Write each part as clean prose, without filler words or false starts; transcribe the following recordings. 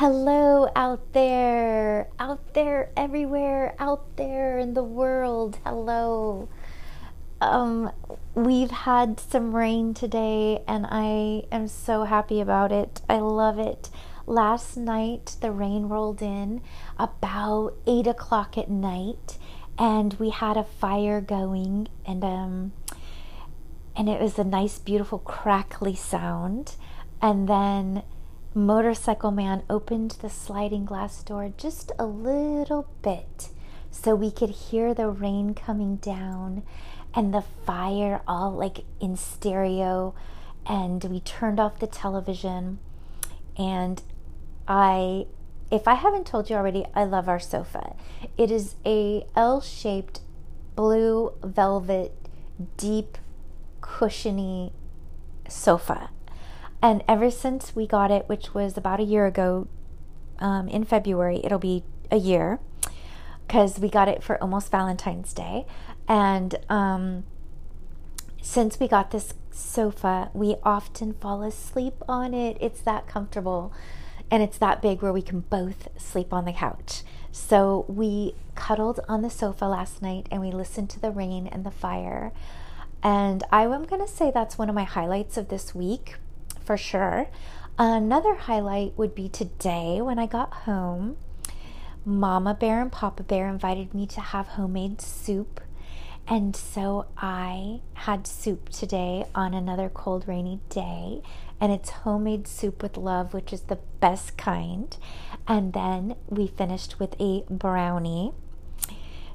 Hello out there everywhere, out there in the world, hello. We've had some rain today and I am so happy about it. I love it. Last night the rain rolled in about 8 o'clock at night and we had a fire going and it was a nice beautiful crackly sound, and then Motorcycle Man opened the sliding glass door just a little bit so we could hear the rain coming down and the fire all like in stereo, and we turned off the television. And if I haven't told you already, I love our sofa. It is a L-shaped blue velvet deep cushiony sofa. And ever since we got it, which was about a year ago, in February, it'll be a year, because we got it for almost Valentine's Day. And since we got this sofa, we often fall asleep on it. It's that comfortable and it's that big where we can both sleep on the couch. So we cuddled on the sofa last night and we listened to the rain and the fire. And I am going to say that's one of my highlights of this week, for sure. Another highlight would be today when I got home. Mama Bear and Papa Bear invited me to have homemade soup, and so I had soup today on another cold rainy day, and it's homemade soup with love, which is the best kind. And then we finished with a brownie,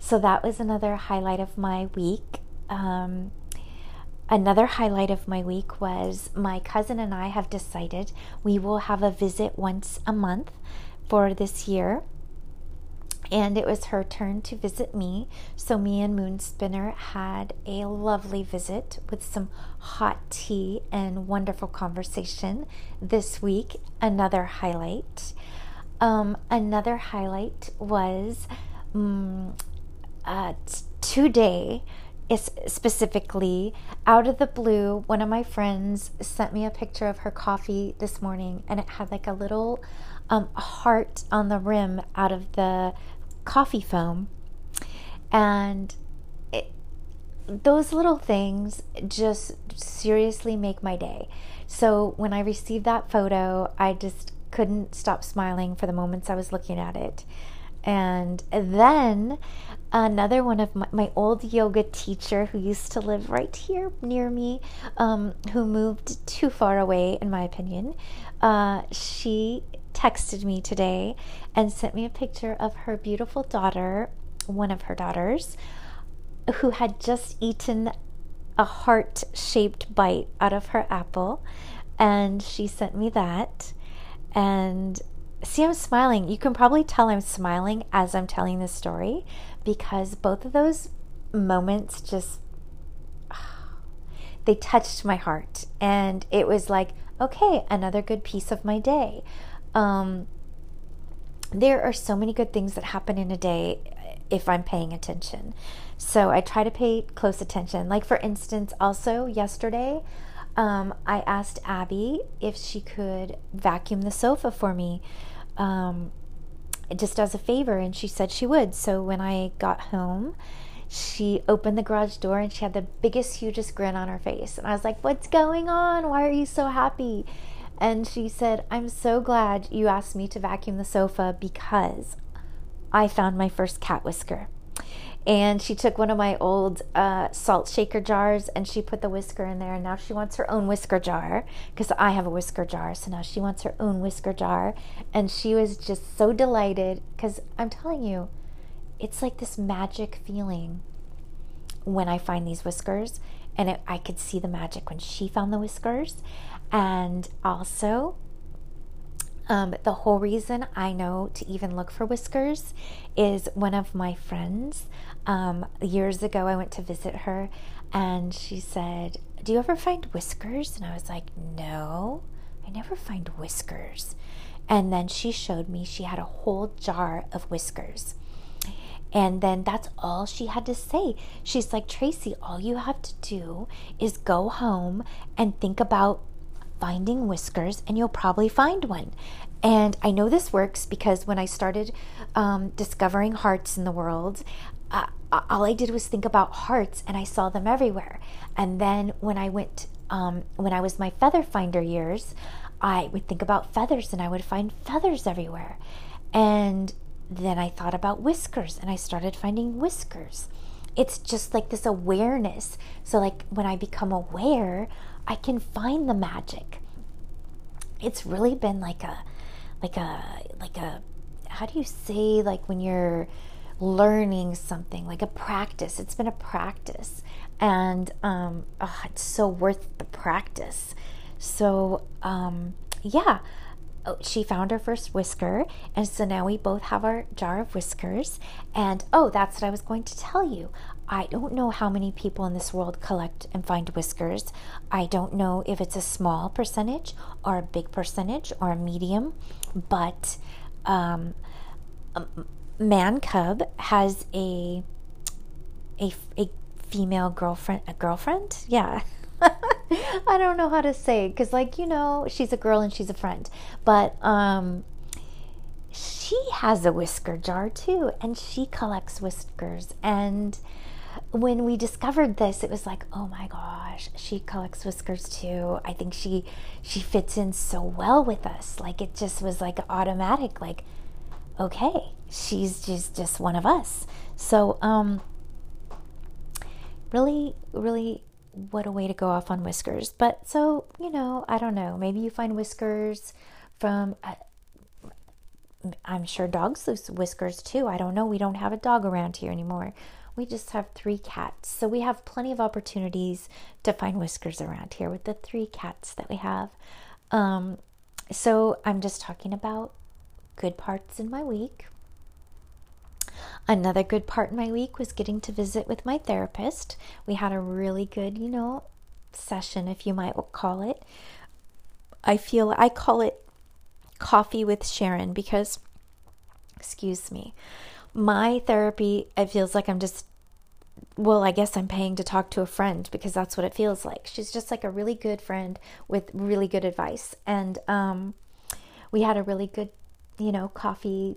so that was another highlight of my week. Another highlight of my week was my cousin and I have decided we will have a visit once a month for this year. And it was her turn to visit me. So me and Moon Spinner had a lovely visit with some hot tea and wonderful conversation this week. Another highlight. Another highlight was today. Specifically, out of the blue, one of my friends sent me a picture of her coffee this morning, and it had like a little heart on the rim out of the coffee foam, and those little things just seriously make my day. So when I received that photo, I just couldn't stop smiling for the moments I was looking at it. And then another one of my old yoga teacher who used to live right here near me, who moved too far away in my opinion, she texted me today and sent me a picture of her beautiful daughter, one of her daughters, who had just eaten a heart-shaped bite out of her apple, and she sent me that. And see, I'm smiling. You can probably tell I'm smiling as I'm telling this story, because both of those moments just, they touched my heart. And it was like, okay, another good piece of my day. There are so many good things that happen in a day if I'm paying attention. So I try to pay close attention. Like for instance, also yesterday, I asked Abby if she could vacuum the sofa for me, just as a favor, and she said she would. So when I got home, she opened the garage door and she had the biggest, hugest grin on her face. And I was like, what's going on? Why are you so happy? And she said, I'm so glad you asked me to vacuum the sofa because I found my first cat whisker. And she took one of my old salt shaker jars and she put the whisker in there, and now she wants her own whisker jar because I have a whisker jar. So now she wants her own whisker jar, and she was just so delighted because I'm telling you, it's like this magic feeling when I find these whiskers, and I could see the magic when she found the whiskers. And also, the whole reason I know to even look for whiskers is one of my friends, years ago I went to visit her and she said, do you ever find whiskers? And I was like, no, I never find whiskers. And then she showed me she had a whole jar of whiskers. And then that's all she had to say. She's like, Tracy, all you have to do is go home and think about finding whiskers and you'll probably find one. And I know this works because when I started discovering hearts in the world, all I did was think about hearts, and I saw them everywhere. And then when I went, when I was my feather finder years, I would think about feathers, and I would find feathers everywhere. And then I thought about whiskers, and I started finding whiskers. It's just like this awareness. So like when I become aware, I can find the magic. It's really been like a, how do you say, like when you're learning something, like a practice. It's been a practice, and it's so worth the practice. So yeah, she found her first whisker, and so now we both have our jar of whiskers. And oh, that's what I was going to tell you. I don't know how many people in this world collect and find whiskers. I don't know if it's a small percentage or a big percentage or a medium, but Man Cub has a female girlfriend, yeah. I don't know how to say it, because, like, you know, she's a girl and she's a friend, but she has a whisker jar too, and she collects whiskers. And when we discovered this, it was like, oh my gosh, she collects whiskers too. I think she fits in so well with us. Like, it just was like automatic, like, okay, she's just one of us. So really what a way to go off on whiskers. But so, you know, I don't know, maybe you find whiskers from I'm sure dogs lose whiskers too. I don't know. We don't have a dog around here anymore. We just have 3 cats, so we have plenty of opportunities to find whiskers around here with the 3 cats that we have. So I'm just talking about good parts in my week. Another good part in my week was getting to visit with my therapist. We had a really good, you know, session, if you might call it. I call it coffee with Sharon because, excuse me, my therapy, it feels like I'm just, well, I guess I'm paying to talk to a friend, because that's what it feels like. She's just like a really good friend with really good advice. And we had a really good, you know, coffee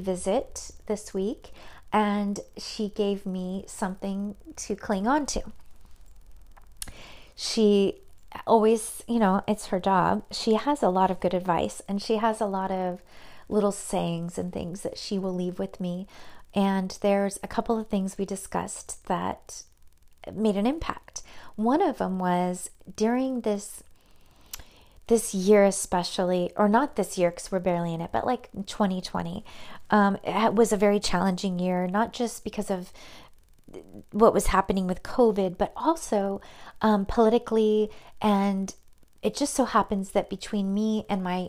visit this week, and she gave me something to cling on to. She always, you know, it's her job. She has a lot of good advice, and she has a lot of little sayings and things that she will leave with me. And there's a couple of things we discussed that made an impact. One of them was during this year especially, or not this year because we're barely in it, but like 2020, it was a very challenging year, not just because of what was happening with COVID, but also politically. And it just so happens that between me and my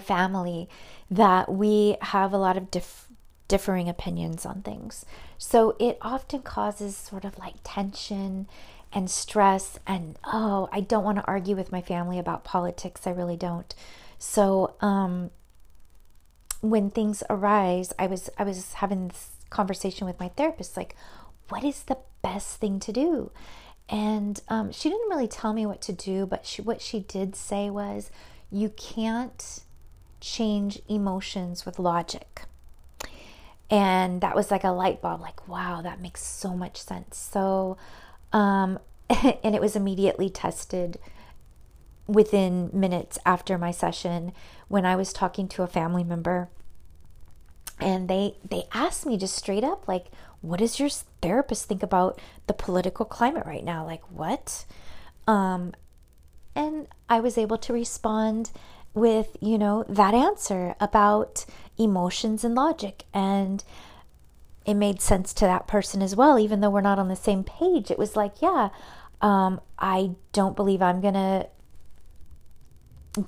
family, that we have a lot of differing opinions on things. So it often causes sort of like tension and stress, and oh, I don't want to argue with my family about politics. I really don't. So when things arise, I was having this conversation with my therapist, like, what is the best thing to do? And she didn't really tell me what to do, but what she did say was, you can't change emotions with logic. And that was like a light bulb, like, wow, that makes so much sense. So and it was immediately tested within minutes after my session when I was talking to a family member, and they asked me just straight up, like, what does your therapist think about the political climate right now? Like, what? And I was able to respond with, you know, that answer about emotions and logic, and it made sense to that person as well. Even though we're not on the same page, it was like, yeah, I don't believe I'm going to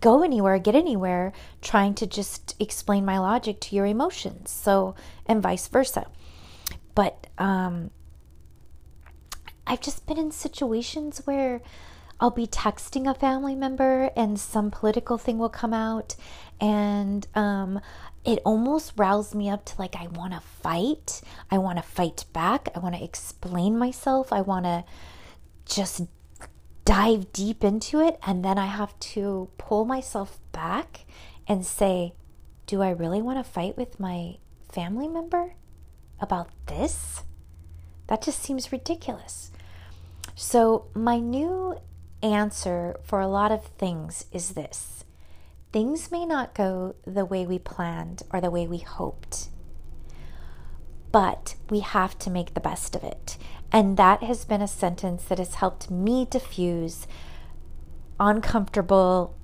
go anywhere, get anywhere, trying to just explain my logic to your emotions. So, and vice versa. But I've just been in situations where I'll be texting a family member and some political thing will come out, and it almost riles me up to, like, I want to fight. I want to fight back. I want to explain myself. I want to just dive deep into it, and then I have to pull myself back and say, do I really want to fight with my family member about this? That just seems ridiculous. So my new answer for a lot of things is this. Things may not go the way we planned or the way we hoped, but we have to make the best of it. And that has been a sentence that has helped me diffuse uncomfortable,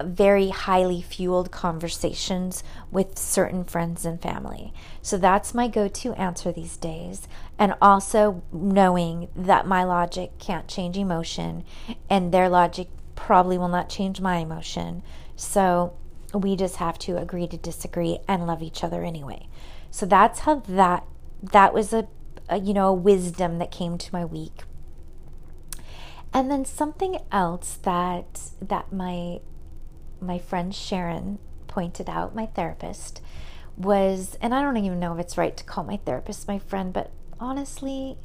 very highly fueled conversations with certain friends and family. So that's my go-to answer these days. And also knowing that my logic can't change emotion and their logic probably will not change my emotion. So we just have to agree to disagree and love each other anyway. So that's how that was a wisdom that came to my week. And then something else that my friend Sharon pointed out, my therapist, was, and I don't even know if it's right to call my therapist my friend, but honestly,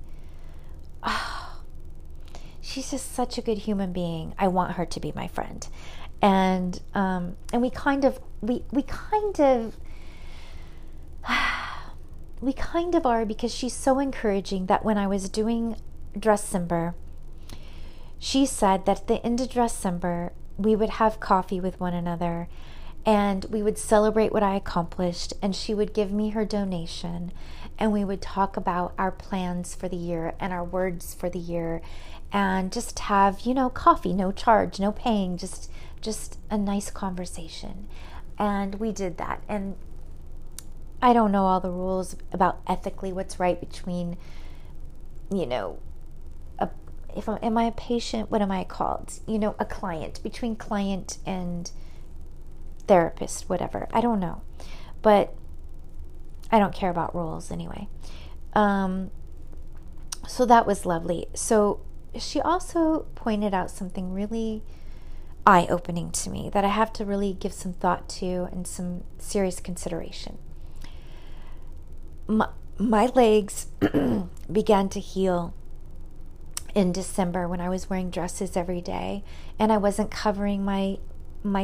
she's just such a good human being. I want her to be my friend. And we kind of are, because she's so encouraging that when I was doing Dressember, she said that at the end of Dressember, we would have coffee with one another and we would celebrate what I accomplished, and she would give me her donation and we would talk about our plans for the year and our words for the year, and just have, coffee, no charge, no paying, just a nice conversation. And we did that. And I don't know all the rules about ethically what's right between, am I a patient? What am I called? A client, between client and therapist, whatever. I don't know, but I don't care about rules anyway. So that was lovely. So she also pointed out something really eye-opening to me that I have to really give some thought to and some serious consideration. My legs began to heal in December when I was wearing dresses every day and I wasn't covering my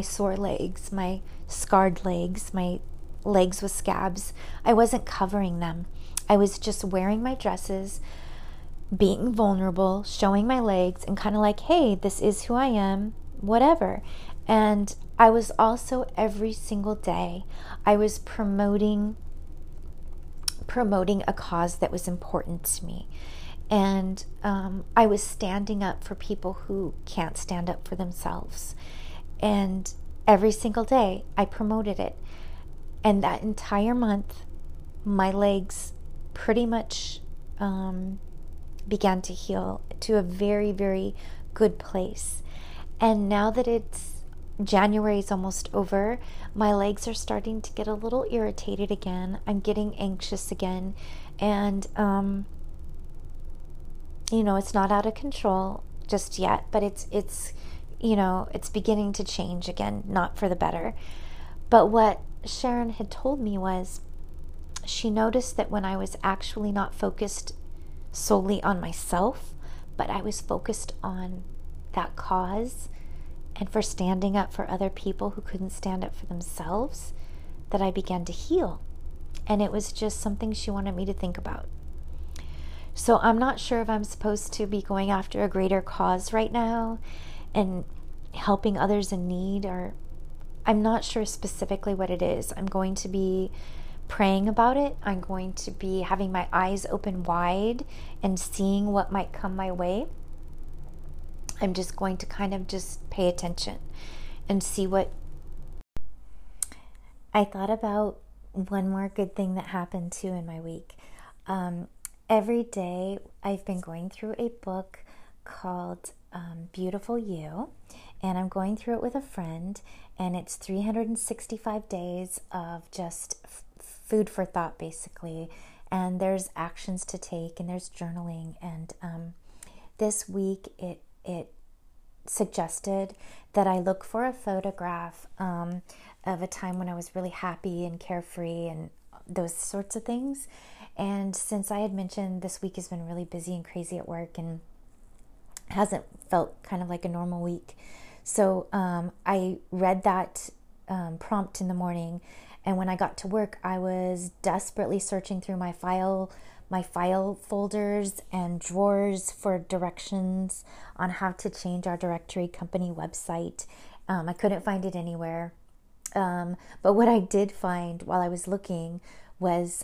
sore legs, my scarred legs, my legs with scabs. I wasn't covering them. I was just wearing my dresses, being vulnerable, showing my legs, and kind of like, hey, this is who I am, whatever. And I was also, every single day, I was promoting a cause that was important to me. And I was standing up for people who can't stand up for themselves. And every single day, I promoted it. And that entire month, my legs pretty much began to heal to a very, very good place. And now that January is almost over, my legs are starting to get a little irritated again. I'm getting anxious again. And, it's not out of control just yet, but it's beginning to change again, not for the better. But what Sharon had told me was she noticed that when I was actually not focused solely on myself, but I was focused on that cause and for standing up for other people who couldn't stand up for themselves, that I began to heal. And it was just something she wanted me to think about. So I'm not sure if I'm supposed to be going after a greater cause right now and helping others in need, or I'm not sure specifically what it is. I'm going to be praying about it. I'm going to be having my eyes open wide and seeing what might come my way. I'm just going to kind of just pay attention and see what. I thought about one more good thing that happened too in my week. Every day I've been going through a book called Beautiful You, and I'm going through it with a friend, and it's 365 days of just food for thought, basically, and there's actions to take, and there's journaling, and this week it suggested that I look for a photograph of a time when I was really happy and carefree and those sorts of things. And since I had mentioned this week has been really busy and crazy at work, and hasn't felt kind of like a normal week. So I read that prompt in the morning, and when I got to work, I was desperately searching through my file folders and drawers for directions on how to change our directory company website. I couldn't find it anywhere. But what I did find while I was looking was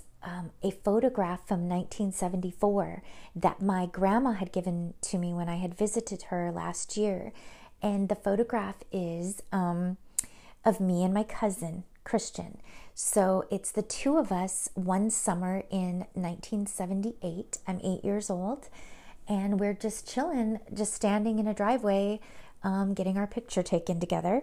a photograph from 1974 that my grandma had given to me when I had visited her last year. And the photograph is of me and my cousin, Christian. So it's the two of us one summer in 1978. I'm 8 years old, and we're just chilling, just standing in a driveway, getting our picture taken together.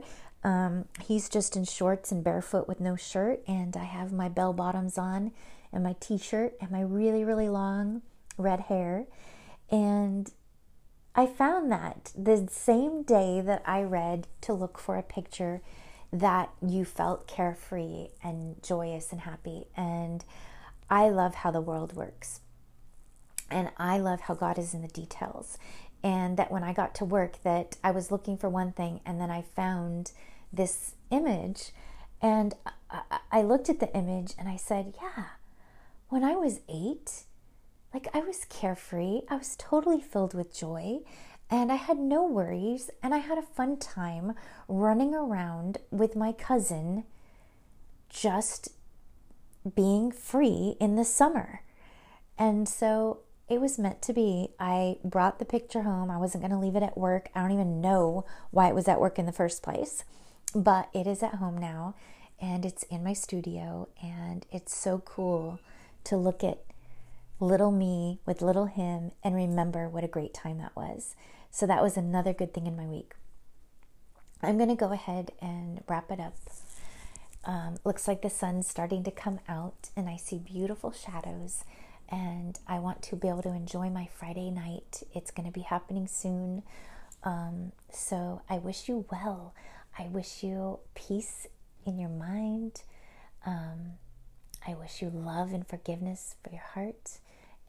He's just in shorts and barefoot with no shirt, and I have my bell bottoms on and my t-shirt and my really, really long red hair. And I found that the same day that I read to look for a picture that you felt carefree and joyous and happy. And I love how the world works. And I love how God is in the details. And that when I got to work, that I was looking for one thing, and then I found this image. And I looked at the image and I said, yeah, when I was 8, like, I was carefree. I was totally filled with joy, and I had no worries, and I had a fun time running around with my cousin, just being free in the summer. And so it was meant to be. I brought the picture home. I wasn't going to leave it at work. I don't even know why it was at work in the first place, but it is at home now, and it's in my studio, and it's so cool to look at little me with little him and remember what a great time that was. So that was another good thing in my week. I'm going to go ahead and wrap it up. Looks like the sun's starting to come out, and I see beautiful shadows, and I want to be able to enjoy my Friday night. It's going to be happening soon. So I wish you well. I wish you peace in your mind. I wish you love and forgiveness for your heart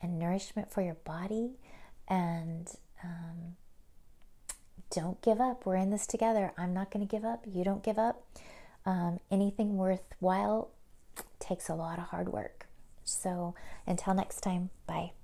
and nourishment for your body. And don't give up. We're in this together. I'm not going to give up. You don't give up. Anything worthwhile takes a lot of hard work. So until next time, bye.